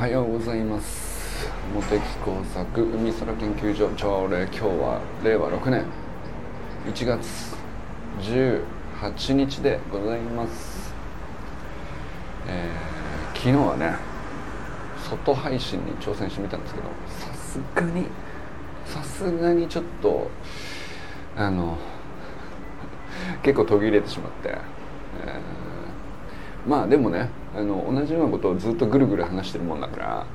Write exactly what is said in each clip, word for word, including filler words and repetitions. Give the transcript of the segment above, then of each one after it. はようございます。茂木工作海空研究所朝礼。今日はれいわろくねんいちがつじゅうはちにちでございます。えー、昨日はね外配信に挑戦してみたんですけど、さすがにさすがにちょっとあの結構途切れてしまって、えー、まあでもねあの同じようなことをずっとぐるぐる話してるもんだから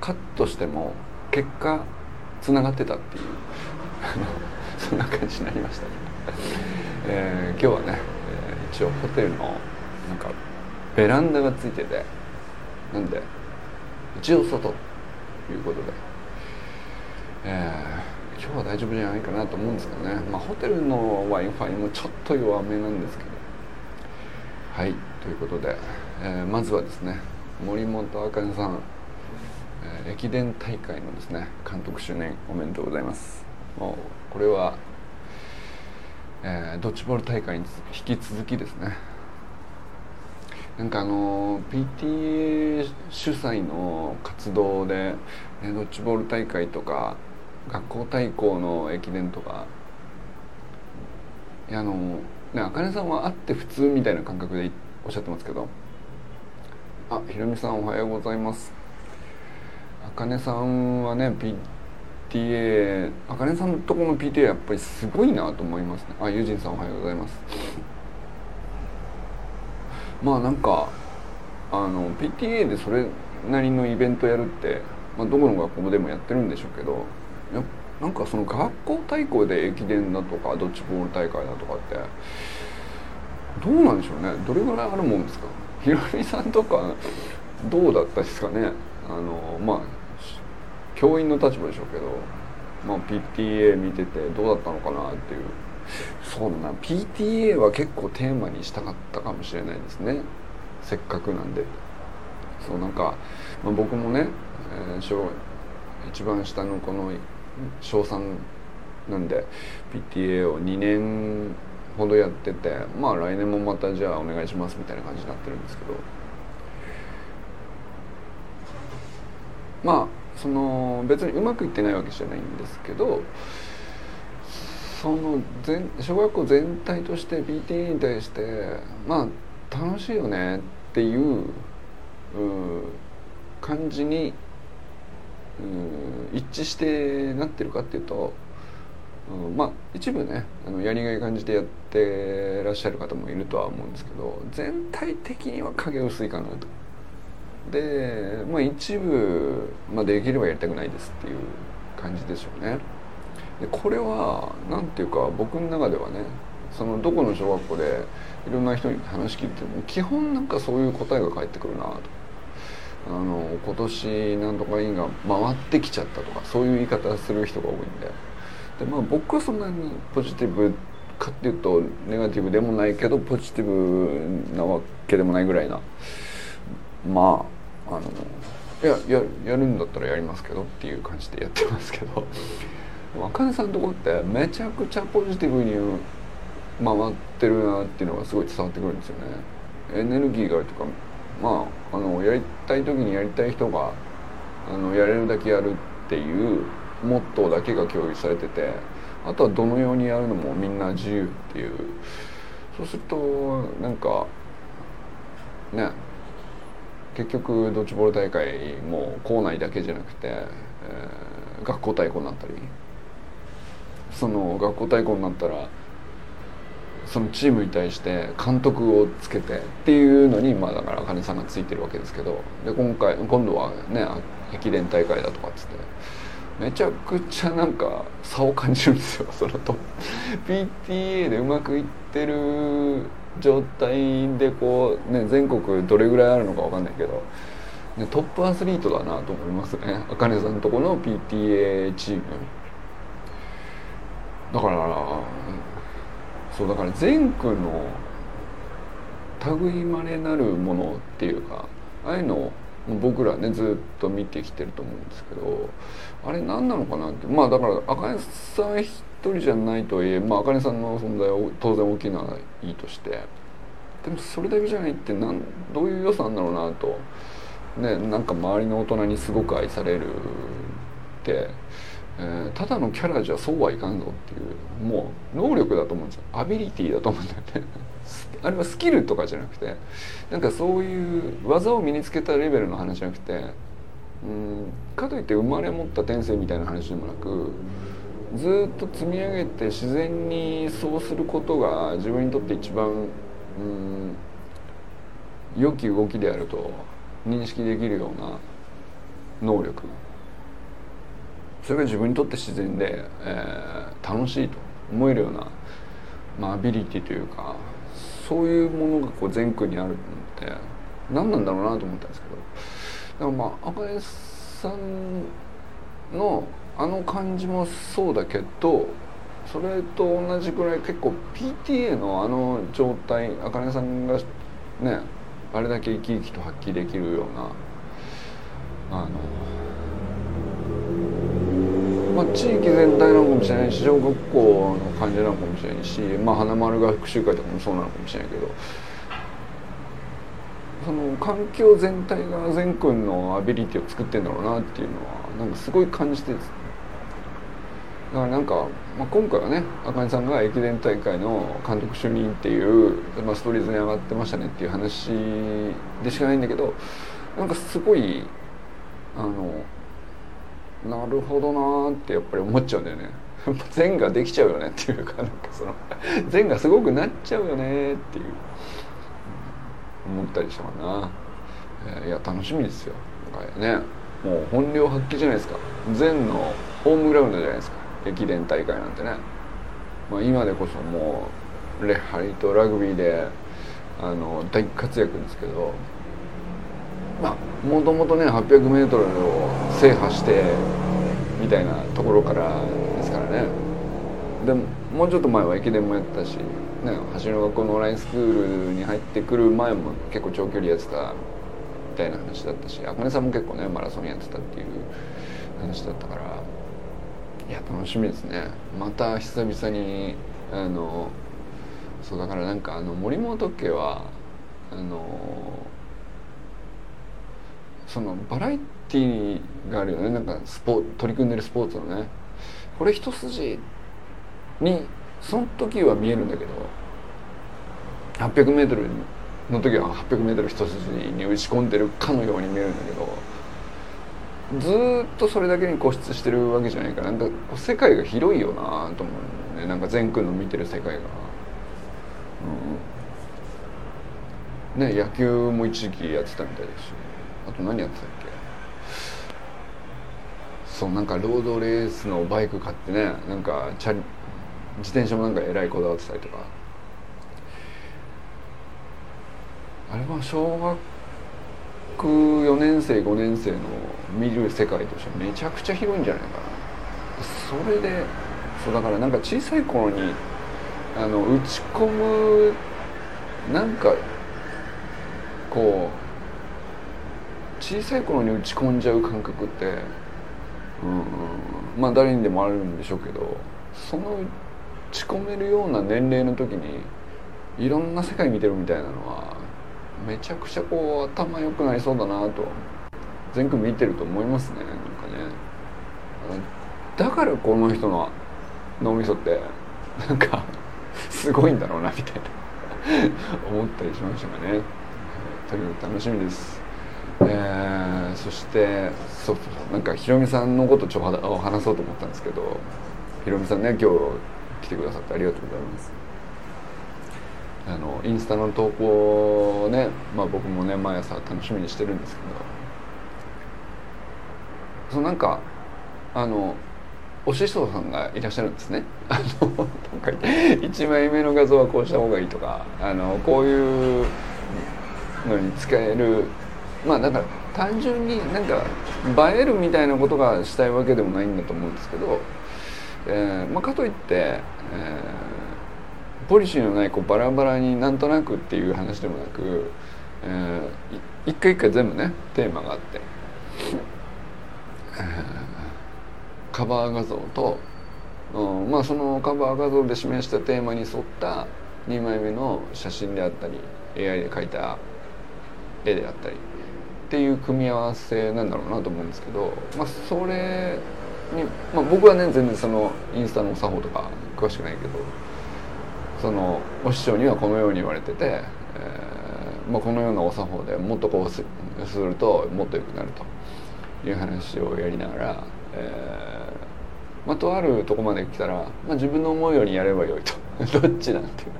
カットしても結果つながってたっていうそんな感じになりましたね。えー、今日はね、えー、一応ホテルのなんかベランダがついてて、なんで一応外ということで、えー、今日は大丈夫じゃないかなと思うんですけどね。まあ、ホテルの Wi-Fi もちょっと弱めなんですけど、はいということで、えー、まずはですね森本明さん、えー、駅伝大会のですね監督就任おめでとうございます。もうこれは、えー、ドッジボール大会に引き続きですね、なんかあの ピーティーエー 主催の活動で、ね、ドッジボール大会とか学校対抗の駅伝とか、いやあのね、あかねさんはあって普通みたいな感覚でおっしゃってますけど、あ、ひろみさんおはようございます。あかねさんはね ピーティーエー、 あかねさんのとこの ピーティーエー やっぱりすごいなと思いますね。あ、ゆうじんさんおはようございます。まあなんかあの ピーティーエー でそれなりのイベントやるって、まあ、どこの学校でもやってるんでしょうけど、なんかその学校対抗で駅伝だとかドッジボール大会だとかってどうなんでしょうね。どれぐらいあるもんですか。ひろみさんとかどうだったですかね。あのまあ教員の立場でしょうけど、まあ、ピーティーエー 見ててどうだったのかなっていう。そうだな、 ピーティーエー は結構テーマにしたかったかもしれないですね、せっかくなんで。そうなんか、まあ、僕もね、えー、一番下のこのしょうさんなんで ピーティーエー をにねんほどやってて、まあ来年もまたじゃあお願いしますみたいな感じになってるんですけど、まあその別にうまくいってないわけじゃないんですけど、その全小学校全体として ピーティーエー に対してまあ楽しいよねっていう感じに一致してなってるかっていうと、うん、まあ一部ねあのやりがい感じてやってらっしゃる方もいるとは思うんですけど、全体的には影薄いかなと。で、まあ、一部、まあ、できればやりたくないですっていう感じでしょうね。でこれはなんていうか僕の中ではね、そのどこの小学校でいろんな人に話聞いても基本なんかそういう答えが返ってくるなと。あの今年なんとか委員が回ってきちゃったとかそういう言い方する人が多いんで、で、まあ、僕はそんなにポジティブかっていうとネガティブでもないけどポジティブなわけでもないぐらいな、まああのいや、や、やるんだったらやりますけどっていう感じでやってますけどあかねさんのとこってめちゃくちゃポジティブに回ってるなっていうのがすごい伝わってくるんですよね。エネルギーがあるとか、まあ、あのやりたい時にやりたい人があのやれるだけやるっていうモットーだけが共有されてて、あとはどのようにやるのもみんな自由っていう。そうするとなんかね、結局ドッジボール大会も校内だけじゃなくて、えー、学校対抗になったり、その学校対抗になったらそのチームに対して監督をつけてっていうのに、まあだからあかねさんがついてるわけですけど、で今回今度はね駅伝大会だとかっつってめちゃくちゃなんか差を感じるんですよ。それと ピーティーエー でうまくいってる状態でこうね、全国どれぐらいあるのかわかんないけど、ね、トップアスリートだなと思いますね、あかねさんのとこの ピーティーエー チームだから。そうだから全国の類まれなるものっていうか、ああいうのを僕らねずっと見てきてると思うんですけど、あれ何なのかなって。まあだからあかねさん一人じゃないとはいえ、まああかねさんの存在は当然大きないいとして、でもそれだけじゃないってなんどういう良さなんだろうなとね、なんか周りの大人にすごく愛されるって、えー、ただのキャラじゃそうはいかんぞっていう、もう能力だと思うんですよ。アビリティだと思うんだよね。あれはスキルとかじゃなくて、なんかそういう技を身につけたレベルの話じゃなくて、うん、かといって生まれ持った天性みたいな話でもなく、ずっと積み上げて自然にそうすることが自分にとって一番、うん、良き動きであると認識できるような能力、それが自分にとって自然で、えー、楽しいと思えるような、まあ、アビリティというかそういうものがこう全君にあるって何なんだろうなと思ったんですけど、だからまあ茜さんのあの感じもそうだけど、それと同じくらい結構 ピーティーエー のあの状態、茜さんがねあれだけ生き生きと発揮できるような、あの、まあ、地域全体なのかもしれないし、小学校の感じなのかもしれないし、まあ、花丸が復習会とかもそうなのかもしれないけど、その環境全体が善くんのアビリティを作ってんだろうなっていうのはなんかすごい感じてですね。だからなんか、まあ、今回はね、茜さんが駅伝大会の監督就任っていう、まあ、ストーリーズに上がってましたねっていう話でしかないんだけど、なんかすごいあのなるほどなーってやっぱり思っちゃうんだよね。善ができちゃうよねっていうか、なんかその善がすごくなっちゃうよねっていう思ったりしたかな。えー、いや楽しみですよ。ね、もう本領発揮じゃないですか。善のホームグラウンドじゃないですか。駅伝大会なんてね、まあ、今でこそもうレハリとラグビーであの大活躍ですけど、まあもともとね はっぴゃくメートル を制覇してみたいなところからですからね。でももうちょっと前は駅伝もやったし、ね、走りの学校のオンラインスクールに入ってくる前も結構長距離やってたみたいな話だったし、茜さんも結構ねマラソンやってたっていう話だったから、いや楽しみですね。また久々にあのそうだからなんかあの森本家はあのそのバラエティがあるよね。なんかスポ取り組んでるスポーツのね、これ一筋にその時は見えるんだけど、 はっぴゃくメートル の時は はっぴゃくメートル 一筋に打ち込んでるかのように見えるんだけど、ずっとそれだけに固執してるわけじゃないから、なんか世界が広いよなと思うね。なんか善くんの見てる世界が、うん、ね、野球も一時期やってたみたいですし、あと何やってたっけ、そうなんかロードレースのバイク買ってね、なんかチャリ自転車もなんかえらいこだわってたりとか、あれは小学よねん生ごねん生の見る世界としてめちゃくちゃ広いんじゃないかな。それでそうだからなんか小さい頃にあの打ち込むなんかこう小さい頃に打ち込んじゃう感覚って、うんうん、まあ誰にでもあるんでしょうけど、その打ち込めるような年齢の時にいろんな世界見てるみたいなのはめちゃくちゃこう頭良くなりそうだなと全く見てると思いますね。なんかね、だからこの人の脳みそってなんかすごいんだろうなみたいな思ったりしましたがね、とにかく楽しみです。えー、そしてそうそうなんかひろみさんのことちょっと話そうと思ったんですけど、ひろみさんね今日来てくださってありがとうございます。あのインスタの投稿をね、まあ、僕もね毎朝楽しみにしてるんですけど、そのなんかあのお師匠さんがいらっしゃるんですね。あのなんかいちまいめの画像はこうした方がいいとか、あのこういうのに使える、まあだから単純になんか映えるみたいなことがしたいわけでもないんだと思うんですけど、えーまあ、かといって、えーポリシーのないこうバラバラになんとなくっていう話でもなく、えー、一回一回全部ねテーマがあって、えー、カバー画像と、うん、まあそのカバー画像で示したテーマに沿ったにまいめの写真であったり エーアイ で描いた絵であったりっっていう組み合わせなんだろうなと思うんですけど、まあ、それに、まあ、僕はね全然そのインスタの作法とか詳しくないけど、そのお師匠にはこのように言われてて、えーまあ、このようなお作法でもっとこうするともっと良くなるという話をやりながら、えーまあ、とあるとこまで来たら、まあ、自分の思うようにやればよいとどっちなんていう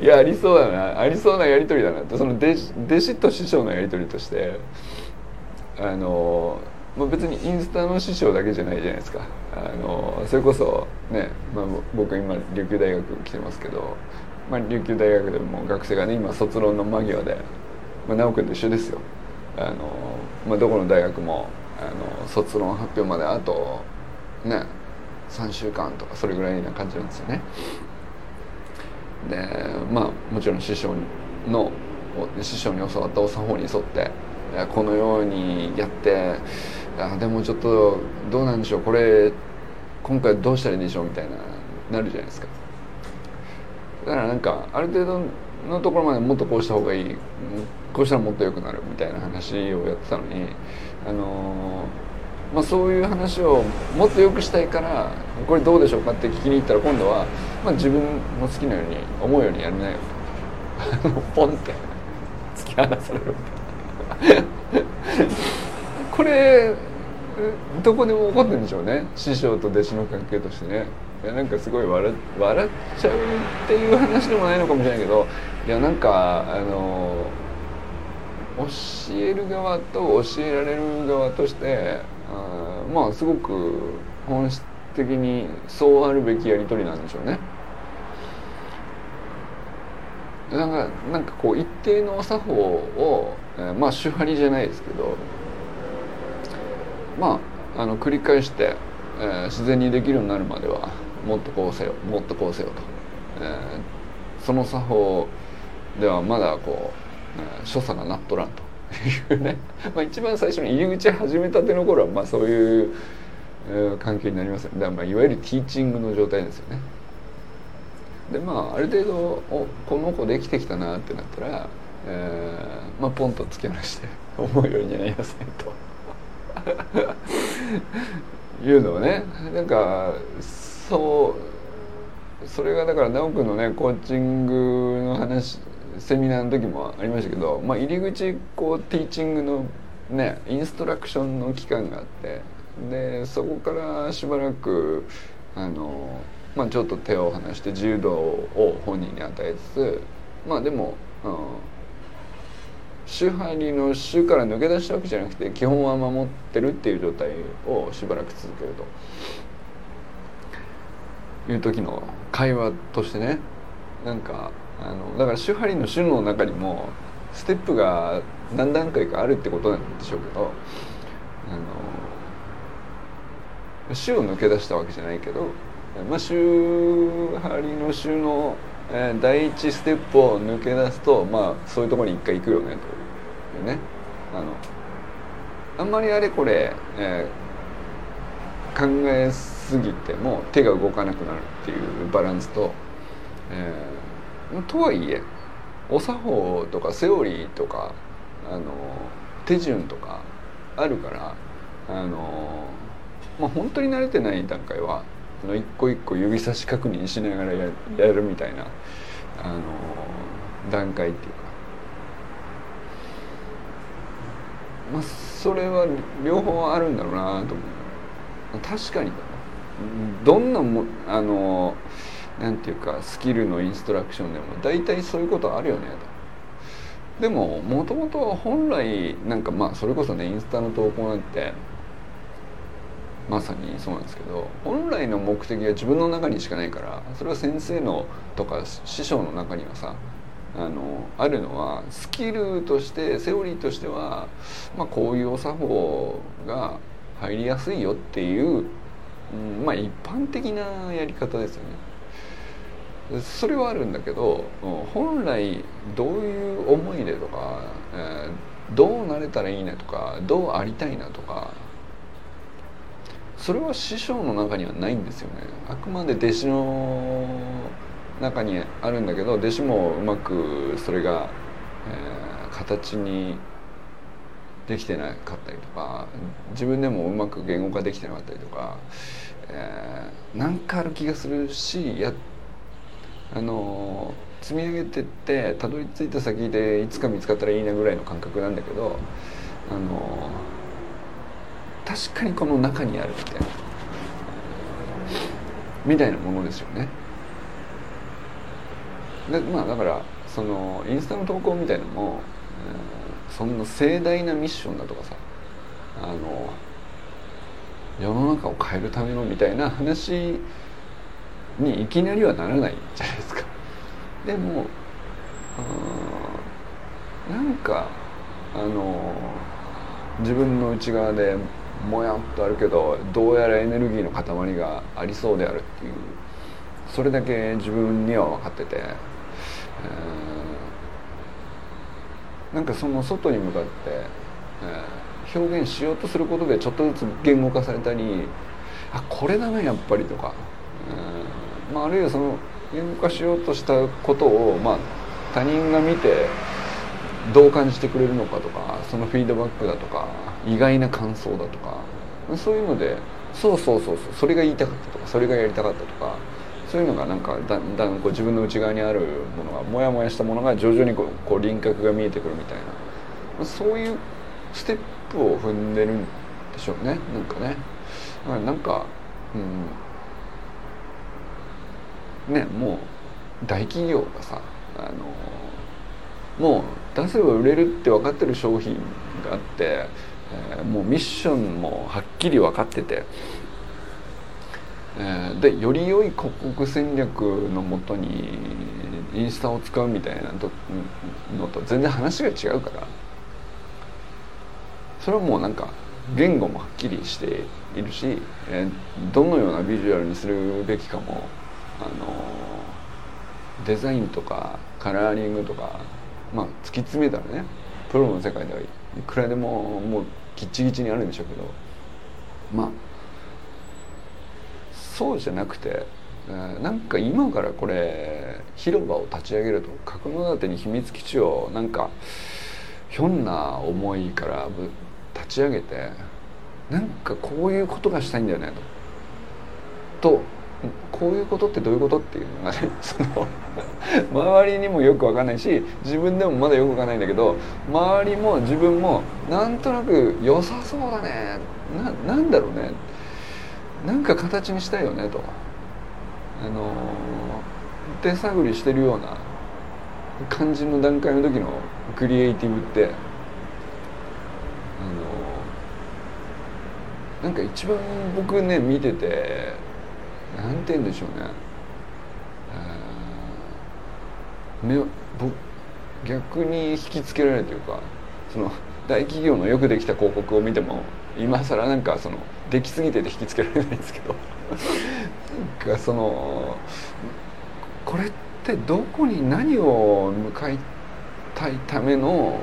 いやありそうだなありそうなやり取りだなと、その弟子、弟子と師匠のやり取りとしてあの、まあ、別にインスタの師匠だけじゃないじゃないですか。あのそれこそね、まあ、僕今琉球大学来てますけど、まあ、琉球大学でも学生がね今卒論の間際で、まあ、直君と一緒ですよ。あの、まあ、どこの大学もあの卒論発表まであとねさんしゅうかんとかそれぐらいな感じなんですよね。でまあもちろん師匠の師匠に教わったお作法に沿ってこのようにやって、あでもちょっとどうなんでしょう、これ今回どうしたらいいでしょうみたいななるじゃないですか。だからなんかある程度のところまでもっとこうした方がいい、こうしたらもっと良くなるみたいな話をやってたのに、あのーまあ、そういう話をもっと良くしたいからこれどうでしょうかって聞きに行ったら今度は、まあ、自分の好きなように思うようにやれないよポンって突き放されるこれどこでも起こってるんでしょうね、師匠と弟子の関係としてね。いやなんかすごい 笑, 笑っちゃうっていう話でもないのかもしれないけど、いやなんかあの教える側と教えられる側としてあまあすごく本質的にそうあるべきやり取りなんでしょうね。なんか、なんかこう一定のお作法を、えー、まあ手張りじゃないですけど、まあ、あの繰り返して、えー、自然にできるようになるまではもっとこうせよもっとこうせよと、えー、その作法ではまだこう所作がなっとらんというねまあ一番最初に入り口始めたての頃はまあそういう関係になりますよね。だからまあいわゆるティーチングの状態ですよね。でまあある程度おこの子できてきたなってなったら、えー、まあポンと突き放して思うようにやりなさいというのをね、なんかそうそれがだから直君のねコーチングの話セミナーの時もありましたけど、まあ、入り口こうティーチングのねインストラクションの期間があって、でそこからしばらくあの、まあ、ちょっと手を離して自由度を本人に与えつつ、まあでも宗派の宗から抜け出したわけじゃなくて基本は守ってるっていう状態をしばらく続けるという時の会話としてね、なんかあのだから手張りの手の中にもステップが何段階かあるってことなんでしょうけど、あの手を抜け出したわけじゃないけど、まあ、手張りの手の、えー、第一ステップを抜け出すと、まあ、そういうところに一回行くよねというね、あのあんまりあれこれ、えー、考えすぎても手が動かなくなるっていうバランスと、えーとはいえお作法とかセオリーとかあの手順とかあるから、あのまあ、本当に慣れてない段階はあの一個一個指差し確認しながら や, やるみたいなあの段階っていうか、まあ、それは両方あるんだろうなと思う。確かにどんなもあのなんていうかスキルのインストラクションでも大体そういうことあるよねと。でももともとは本来なんかまあそれこそねインスタの投稿なんてまさにそうなんですけど、本来の目的は自分の中にしかないから、それは先生のとか師匠の中にはさ あの、あるのはスキルとしてセオリーとしては、まあ、こういうお作法が入りやすいよっていう、うん、まあ一般的なやり方ですよね。それはあるんだけど、本来どういう思いでとか、えー、どうなれたらいいなとか、どうありたいなとか、それは師匠の中にはないんですよね。あくまで弟子の中にあるんだけど、弟子もうまくそれがえー、形にできてなかったりとか、自分でもうまく言語化できてなかったりとか、えー、なんかある気がするし、やあのー、積み上げてってたどり着いた先でいつか見つかったらいいなぐらいの感覚なんだけど、あのー、確かにこの中にあるみたいなみたいなものですよね。で、まあ、だからそのインスタの投稿みたいなのも、えー、そんな盛大なミッションだとかさ、あの世の中を変えるためのみたいな話にいきなりはならないじゃないですか。でもうーんなんかあの自分の内側でもやっとあるけど、どうやらエネルギーの塊がありそうであるっていう、それだけ自分には分かってて、えー、なんかその外に向かって、えー、表現しようとすることでちょっとずつ言語化されたり、あ、これだなやっぱりとか、えーまあ、あるいはその言語化しようとしたことを、まあ、他人が見てどう感じてくれるのかとか、そのフィードバックだとか意外な感想だとか、そういうのでそうそうそうそう、それが言いたかったとか、それがやりたかったとか、そういうのがなんかだんだんこう自分の内側にあるものが、もやもやしたものが徐々にこう、こう輪郭が見えてくるみたいな、そういうステップを踏んでるんでしょうね、なんかね。だからなんか、うん、ね、もう大企業がさ、あのもう出せば売れるって分かってる商品があって、えー、もうミッションもはっきり分かってて、えー、でより良い広告戦略のもとにインスタを使うみたいなのと全然話が違うから、それはもうなんか言語もはっきりしているし、えー、どのようなビジュアルにするべきかも、あのー、デザインとかカラーリングとか、まあ、突き詰めたらね、プロの世界ではいくらでももうギチギチにあるんでしょうけど、まあそうじゃなくて、なんか今からこれ広場を立ち上げると、角館に秘密基地をなんかひょんな思いから立ち上げて、なんかこういうことがしたいんだよねと。とこういうことってどういうことっていうのがね、その周りにもよくわかんないし、自分でもまだよくわかんないんだけど、周りも自分もなんとなく良さそうだね、 な, なんだろうね、なんか形にしたいよねと、あの手探りしてるような感じの段階の時のクリエイティブって、あのなんか一番僕ね見てて、なんて言うんでしょうね、えー、目逆に引きつけられるというか、その大企業のよくできた広告を見ても今更なんかそのできすぎてて引きつけられないんですけどなんかそのこれってどこに何を向かいたいための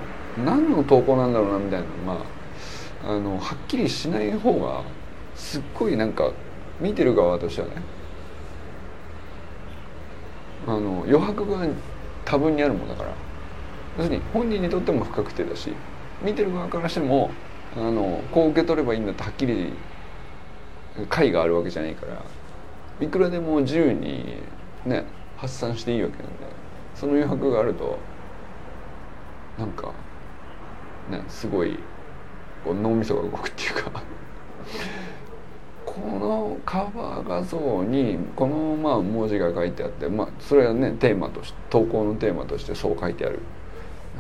何の投稿なんだろうなみたいな、まあ、あのはっきりしない方がすっごいなんか見てる側としてはね、あの余白が多分にあるもんだから、要するに本人にとっても不確定だし、見てる側からしてもあのこう受け取ればいいんだってはっきり解があるわけじゃないから、いくらでも自由にね発散していいわけなんで、その余白があるとなんかねすごいこう脳みそが動くっていうかこのカバー画像にこのまあ文字が書いてあって、まあ、それはねテーマとして投稿のテーマとしてそう書いてある、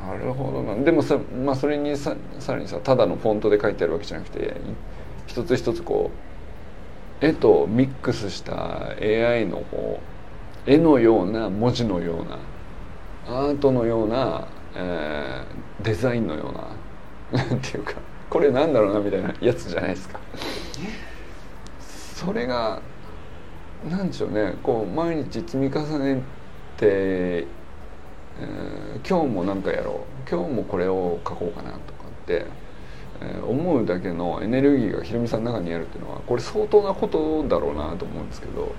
なるほどな、でもさ、まあ、それに さ, さらにさただのフォントで書いてあるわけじゃなくて、一つ一つこう絵とミックスした エーアイ のこう絵のような文字のようなアートのような、えー、デザインのようななんていうかこれなんだろうなみたいなやつじゃないですかそれがなんでしょうね、こう毎日積み重ねて、えー、今日もなんかやろう、今日もこれを書こうかなとかって、えー、思うだけのエネルギーがひろみさんの中にあるっていうのは、これ相当なことだろうなと思うんですけど、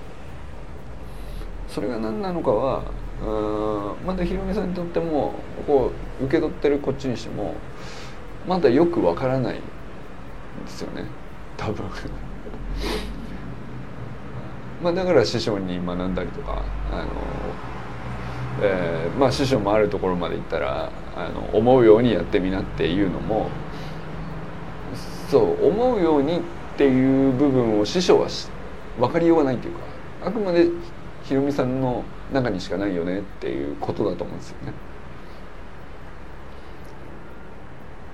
それが何なのかは、うん、まだひろみさんにとってもこう受け取ってるこっちにしてもまだよくわからないんですよね、多分まあだから師匠に学んだりとか、あの、えーまあ、師匠もあるところまで行ったらあの思うようにやってみなっていうのも、そう思うようにっていう部分を師匠は分かりようがないというか、あくまでひろみさんの中にしかないよねっていうことだと思うんですよね。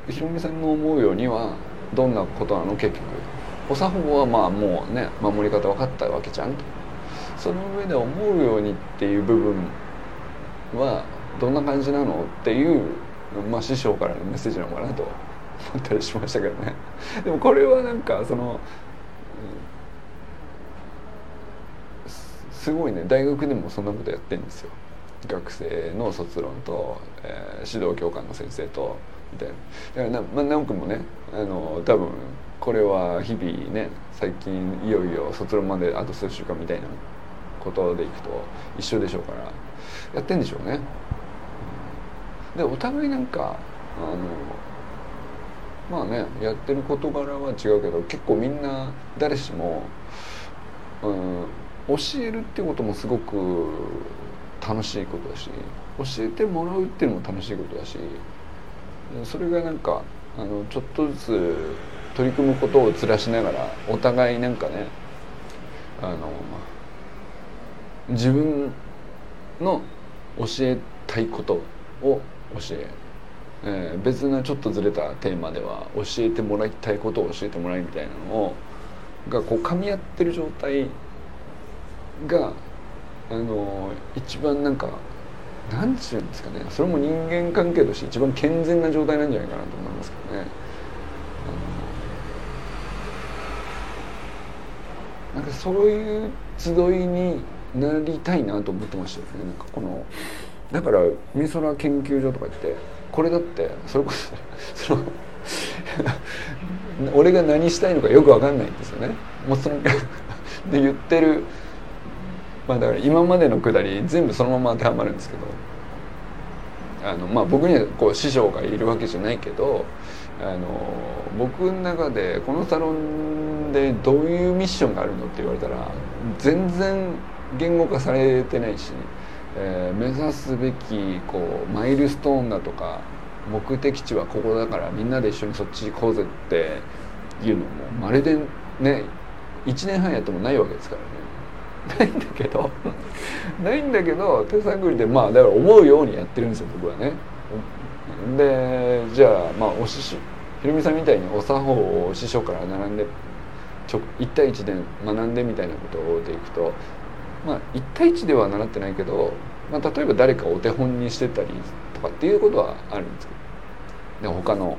ひろみさんの思うようにはどんなことなの、結局お作法はまあもうね守り方分かったわけじゃんと、その上で思うようにっていう部分はどんな感じなのっていう、まあ、師匠からのメッセージなのかなと思ったりしましたけどね。でもこれはなんかそのすごいね、大学でもそんなことやってるんですよ。学生の卒論と、えー、指導教官の先生とみたいな。だから直君もね、あの多分これは日々ね、最近いよいよ卒論まであと数週間みたいなことでいくと一緒でしょうから、やってんでしょうね。でお互いなんかあのまあね、やってる事柄は違うけど、結構みんな誰しも、うん、教えるっていうこともすごく楽しいことだし、教えてもらうっていうのも楽しいことだし、それがなんかあのちょっとずつ取り組むことをずらしながら、お互いなんかね、あの自分の教えたいことを教え、えー、別なちょっとずれたテーマでは教えてもらいたいことを教えてもらいみたいなのをがこう噛み合ってる状態が、あの一番なんかなんていうんですかね、それも人間関係として一番健全な状態なんじゃないかなと思いますけどね。なんかそういう集いになりたいなと思ってましたよね。なんかこのだから美空研究所とか言って、これだってそれこそその俺が何したいのかよく分かんないんですよね。もうそので言ってる、まあ、だから今までのくだり全部そのまま当てはまるんですけど、あの、まあ、僕にはこう師匠がいるわけじゃないけど、あの僕の中でこのサロンでどういうミッションがあるのって言われたら全然言語化されてないし、えー、目指すべきこうマイルストーンだとか目的地はここだからみんなで一緒にそっち行こうぜっていうのもまるでねいちねんはんやってもないわけですからね。ないんだけどないんだけど手探りで、まあだから思うようにやってるんですよ、僕はね。でじゃあまあお師匠ひろみさんみたいにお作法を師匠から学んでいち対いちで学んでみたいなことでいくと、まあいち対いちでは習ってないけど、まあ、例えば誰かお手本にしてたりとかっていうことはあるんですけど、で他の、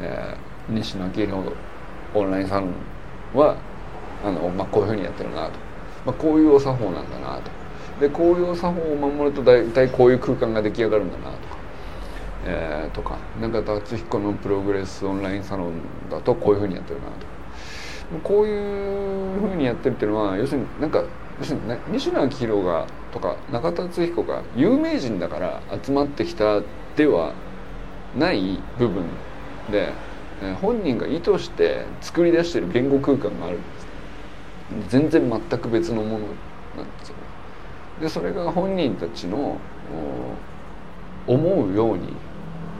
えー、西野明のオンラインサロンはあの、まあ、こういうふうにやってるなと。まあ、こういうお作法なんだなと、でこういうお作法を守ると大体こういう空間が出来上がるんだなとか、えー、とか中田敦彦のプログレスオンラインサロンだとこういうふうにやってるなとか、こういうふうにやってるっていうのは要するになんか要するに、ね、西野昭弘がとか中田敦彦が有名人だから集まってきたではない部分で、えー、本人が意図して作り出している言語空間があるんです。全然全く別のものなんですよ。でそれが本人たちの思うように、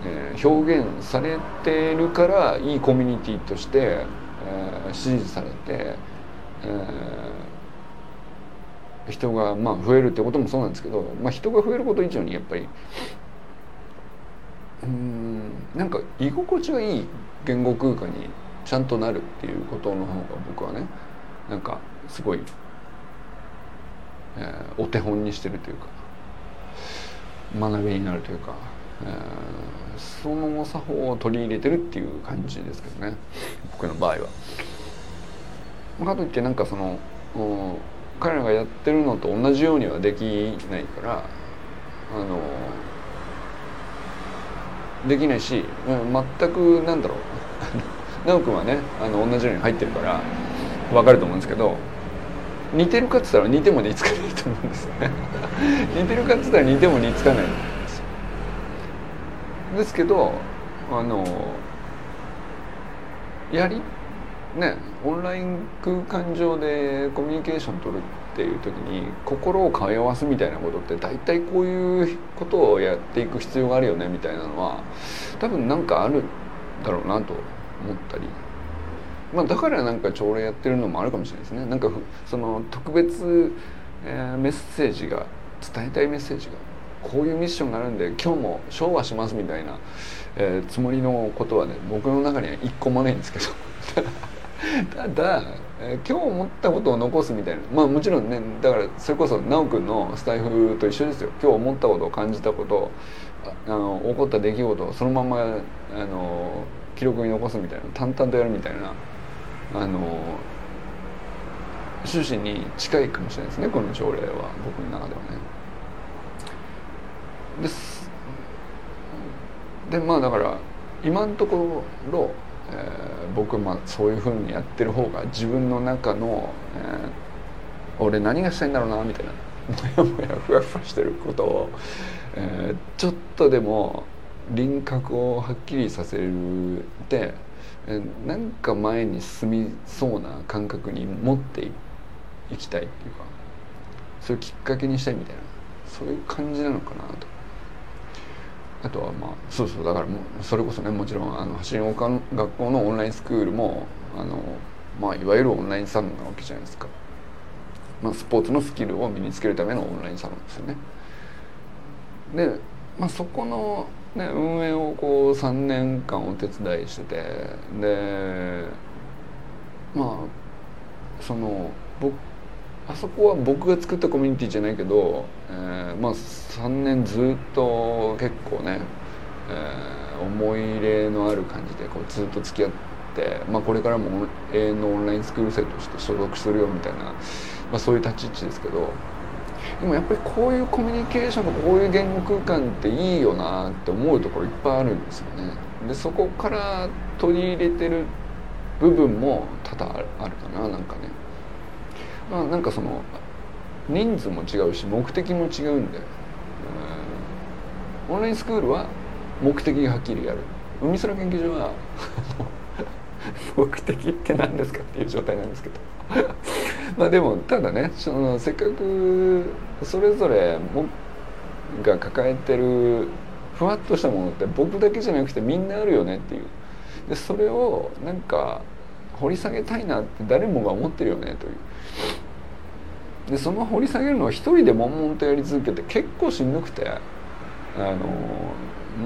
えー、表現されてるから、いいコミュニティとして、えー、支持されて、えー、人がまあ増えるってこともそうなんですけど、まあ、人が増えること以上にやっぱりうーんなんか居心地がいい言語空間にちゃんとなるっていうことの方が僕はねなんかすごい、えー、お手本にしてるというか学びになるというか、えー、その作法を取り入れてるっていう感じですけどね、僕の場合は。かといってなんかその彼らがやってるのと同じようにはできないから、あのー、できないし、全くなんだろう直君はねあの同じように入ってるから分かると思うんですけど、似てるかっつったら似ても似つかないと思うんですね似てるかっつったら似ても似つかないんですよ。ですけどあのやりねオンライン空間上でコミュニケーション取るっていう時に心を通わすみたいなことって大体こういうことをやっていく必要があるよねみたいなのは多分なんかあるだろうなと思ったり、まあ、だからなんか朝礼やってるのもあるかもしれないですね。なんかその特別、えー、メッセージが伝えたいメッセージがこういうミッションがあるんで今日も昭和しますみたいな、えー、つもりのことはね僕の中には一個もないんですけどただ、えー、今日思ったことを残すみたいな、まあもちろんねだからそれこそ直くんのスタイフと一緒ですよ。今日思ったことを感じたことあの起こった出来事をそのままあの記録に残すみたいな淡々とやるみたいなあの趣旨に近いかもしれないですねこの朝礼は僕の中ではね。ですでまあだから今のところ、えー、僕はまあそういう風にやってる方が自分の中の、えー、俺何がしたいんだろうなみたいなもやもやふわふわしてることを、えー、ちょっとでも輪郭をはっきりさせるで、えー、なんか前に進みそうな感覚に持っていきたいっていうかそういうきっかけにしたいみたいなそういう感じなのかなと。あとはまあそうそうだからもうそれこそねもちろんあの走りの学校のオンラインスクールもあの、まあ、いわゆるオンラインサロンなわけじゃないですか。まあ、スポーツのスキルを身につけるためのオンラインサロンですよね。で、まあ、そこの、ね、運営をこうさんねんかんお手伝いしててでまあその僕あそこは僕が作ったコミュニティじゃないけど、えーまあ、さんねんずっと結構ね、えー、思い入れのある感じでこうずっと付き合って、まあ、これからも永遠のオンラインスクール生として所属するよみたいな、まあ、そういう立ち位置ですけどでもやっぱりこういうコミュニケーションこういう言語空間っていいよなって思うところいっぱいあるんですよね。でそこから取り入れてる部分も多々あるかななんかね。まあ、なんかその人数も違うし目的も違うんで、うん、オンラインスクールは目的がはっきりやる海空研究所は目的って何ですかっていう状態なんですけどまあでもただねそのせっかくそれぞれもが抱えてるふわっとしたものって僕だけじゃなくてみんなあるよねっていうでそれをなんか掘り下げたいなって誰もが思ってるよねというでその掘り下げるのを一人で悶々とやり続けて結構しんどくてあの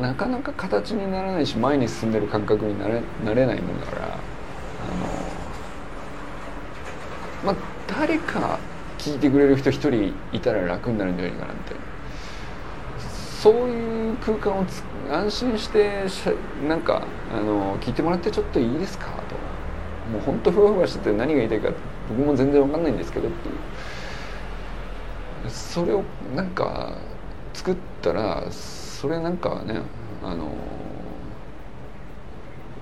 なかなか形にならないし前に進んでる感覚になれ、なれないもんだからあの、まあ、誰か聞いてくれる人一人いたら楽になるんじゃないかなってそういう空間をつ安心してなんかあの聞いてもらってちょっといいですかともうほんとふわふわしてて何が言いたいか僕も全然わかんないんですけどっていうそれをなんか作ったらそれなんかねあの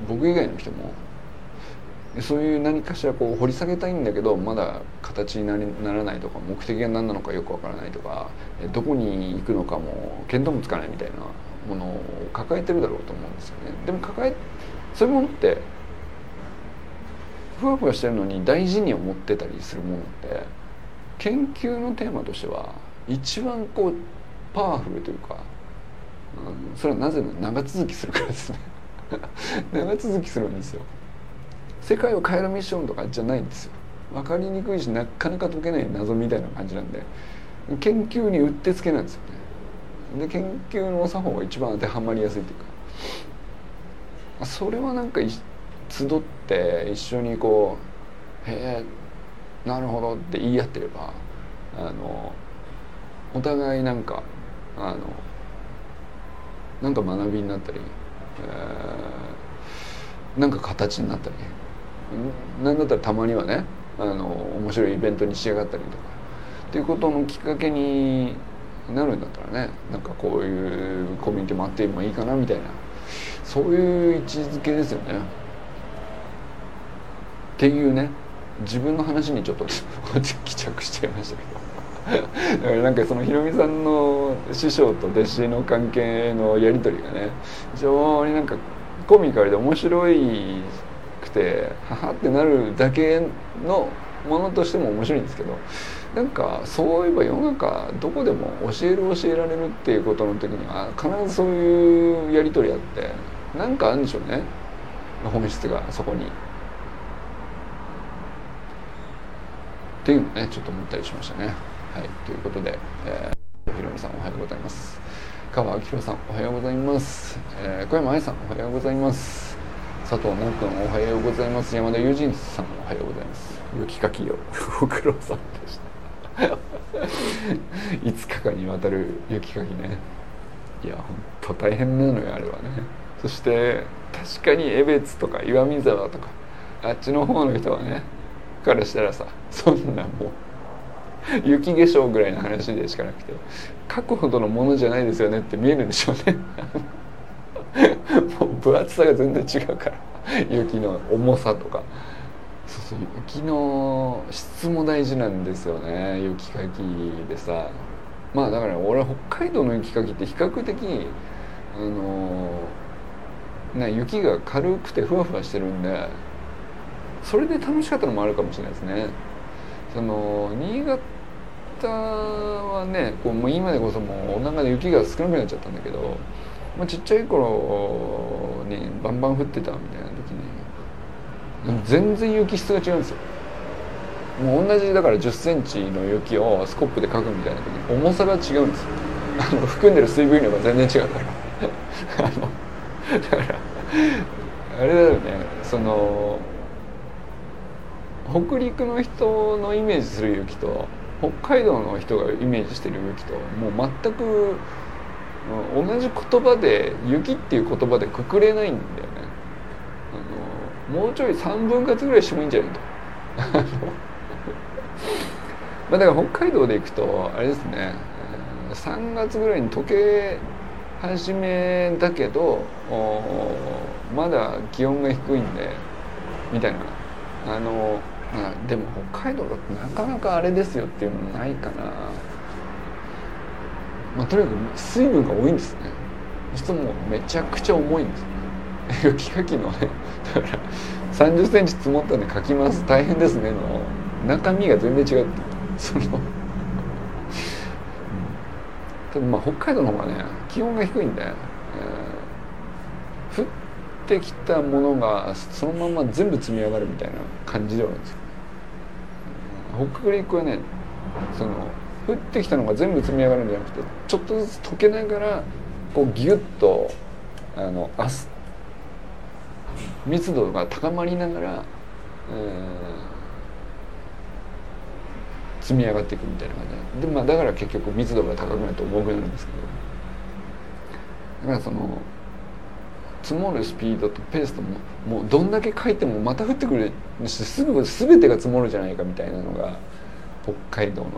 僕以外の人もそういう何かしらこう掘り下げたいんだけどまだ形にならないとか目的が何なのかよくわからないとかどこに行くのかも見当もつかないみたいなものを抱えてるだろうと思うんですよね。でも抱えそういうものってふわふわしてるのに大事に思ってたりするものって研究のテーマとしては一番こうパワフルというか、うん、それはなぜなら長続きするからですね長続きするんですよ。世界を変えるミッションとかじゃないんですよ。分かりにくいしなかなか解けない謎みたいな感じなんで研究にうってつけなんですよね。で研究の作法が一番当てはまりやすいというかそれはなんか集って一緒にこうへえなるほどって言い合ってればあのお互いなんかあのなんか学びになったり、えー、なんか形になったりなんだったらたまにはねあの面白いイベントに仕上がったりとかっていうことのきっかけになるんだったらねなんかこういうコミュニティもあってもいいかなみたいなそういう位置づけですよねっていうね、自分の話にちょっと帰着しちゃいましたけどだからなんかそのひろみさんの師匠と弟子の関係のやり取りがね、非常になんかコミカルで面白いくて、ははってなるだけのものとしても面白いんですけど、なんかそういえば世の中どこでも教える教えられるっていうことの時には必ずそういうやり取りあって、なんかあるんでしょうね、本質がそこにっていうのね、ちょっと思ったりしましたね。はい、ということで、えー、ひろみさんおはようございます、川明宏さんおはようございます、えー、小山愛さんおはようございます、佐藤南君おはようございます、山田友人さんおはようございます、雪かきよご苦労さんでしたいつかかんにわたる雪かきね、いやほんと大変なのよあれはね。そして確かに江別とか岩見沢とかあっちの方の人はねからしたらさ、そんなもう雪化粧ぐらいの話でしかなくて、書くほどのものじゃないですよねって見えるんでしょうねもう分厚さが全然違うから、雪の重さとか、そうそう雪の質も大事なんですよね、雪かきでさ。まあだから俺は北海道の雪かきって比較的あのな雪が軽くてふわふわしてるんで、それで楽しかったのもあるかもしれないですね。その新潟はね、こうもう今でこそもうお腹で雪が少なくなっちゃったんだけど、まあ、ちっちゃい頃にバンバン降ってたみたいな時に全然雪質が違うんですよ。もう同じだからじゅっセンチの雪をスコップで描くみたいな時に重さが違うんですよ。あの含んでる水分量が全然違うからあのだからあれだよね、その北陸の人のイメージする雪と北海道の人がイメージしてる雪ともう全く同じ言葉で雪っていう言葉でくくれないんだよね。あのもうちょいさんぶんかつぐらいしてもいいんじゃないとまあだから北海道で行くとあれですね、さんがつぐらいに溶け始めだけどまだ気温が低いんでみたいな、あのあでも北海道だってなかなかあれですよっていうのないかな、まあ、とにかく水分が多いんですね。そしてもうめちゃくちゃ重いんですよ、雪かきのね。だからさんじゅっセンチ積もったんでかきます大変ですねの中身が全然違って、そのただまあ北海道の方がね気温が低いんで、えー、降ってきたものがそのまま全部積み上がるみたいな感じではないんですよ。北陸はね、その降ってきたのが全部積み上がるんじゃなくて、ちょっとずつ溶けながらこうギュッとあの明日密度が高まりながら、えー積み上がっていくみたいな感じで、まあ、だから結局密度が高くなると重くなるんですけど、だからその積もるスピードとペースとももうどんだけ書いてもまた降ってくるし、すぐ全てが積もるじゃないかみたいなのが北海道の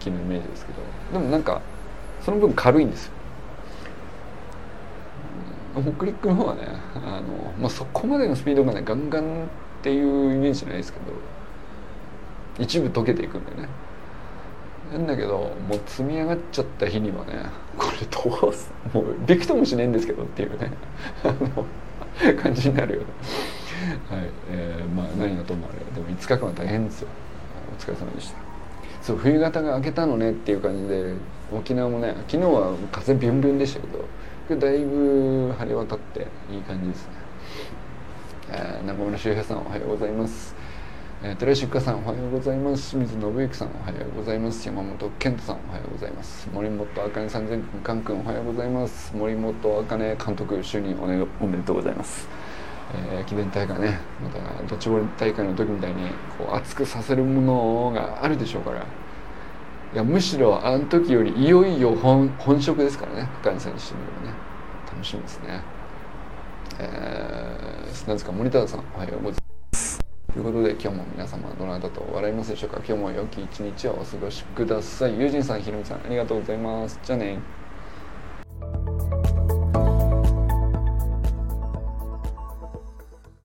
雪のイメージですけど、でもなんかその分軽いんですよ。北陸の方はね、あの、まあ、そこまでのスピードがねガンガンっていうイメージじゃないですけど、一部溶けていくんでね。なんだけどもう積み上がっちゃった日にはね、これどうすもうびくともしねえんですけどっていうねあの感じになるよね。はい、えー、まあ何がともあれでもいつかかんは大変ですよ。お疲れ様でした。そう冬型が明けたのねっていう感じで、沖縄もね昨日は風ビュンビュンでしたけど、だいぶ晴れ渡っていい感じですね。えー、中村修平さんおはようございます、寺石ゆかさんおはようございます、清水信之さんおはようございます、山本健太さんおはようございます、森本茜さん、全君、関君おはようございます、森本茜監督就任 お,、ね、おめでとうございます、えー、駅伝大会ね、またドッジボール大会の時みたいにこう熱くさせるものがあるでしょうから、いやむしろあの時よりいよいよ 本, 本職ですからね、茜さんにしてみればね楽しみですね。えー、なんですか森田さんおはようございます、ということで今日も皆様どなたと笑いますでしょうか。今日も良き一日をお過ごしください。友人さん、ひろみさんありがとうございます。じゃあね。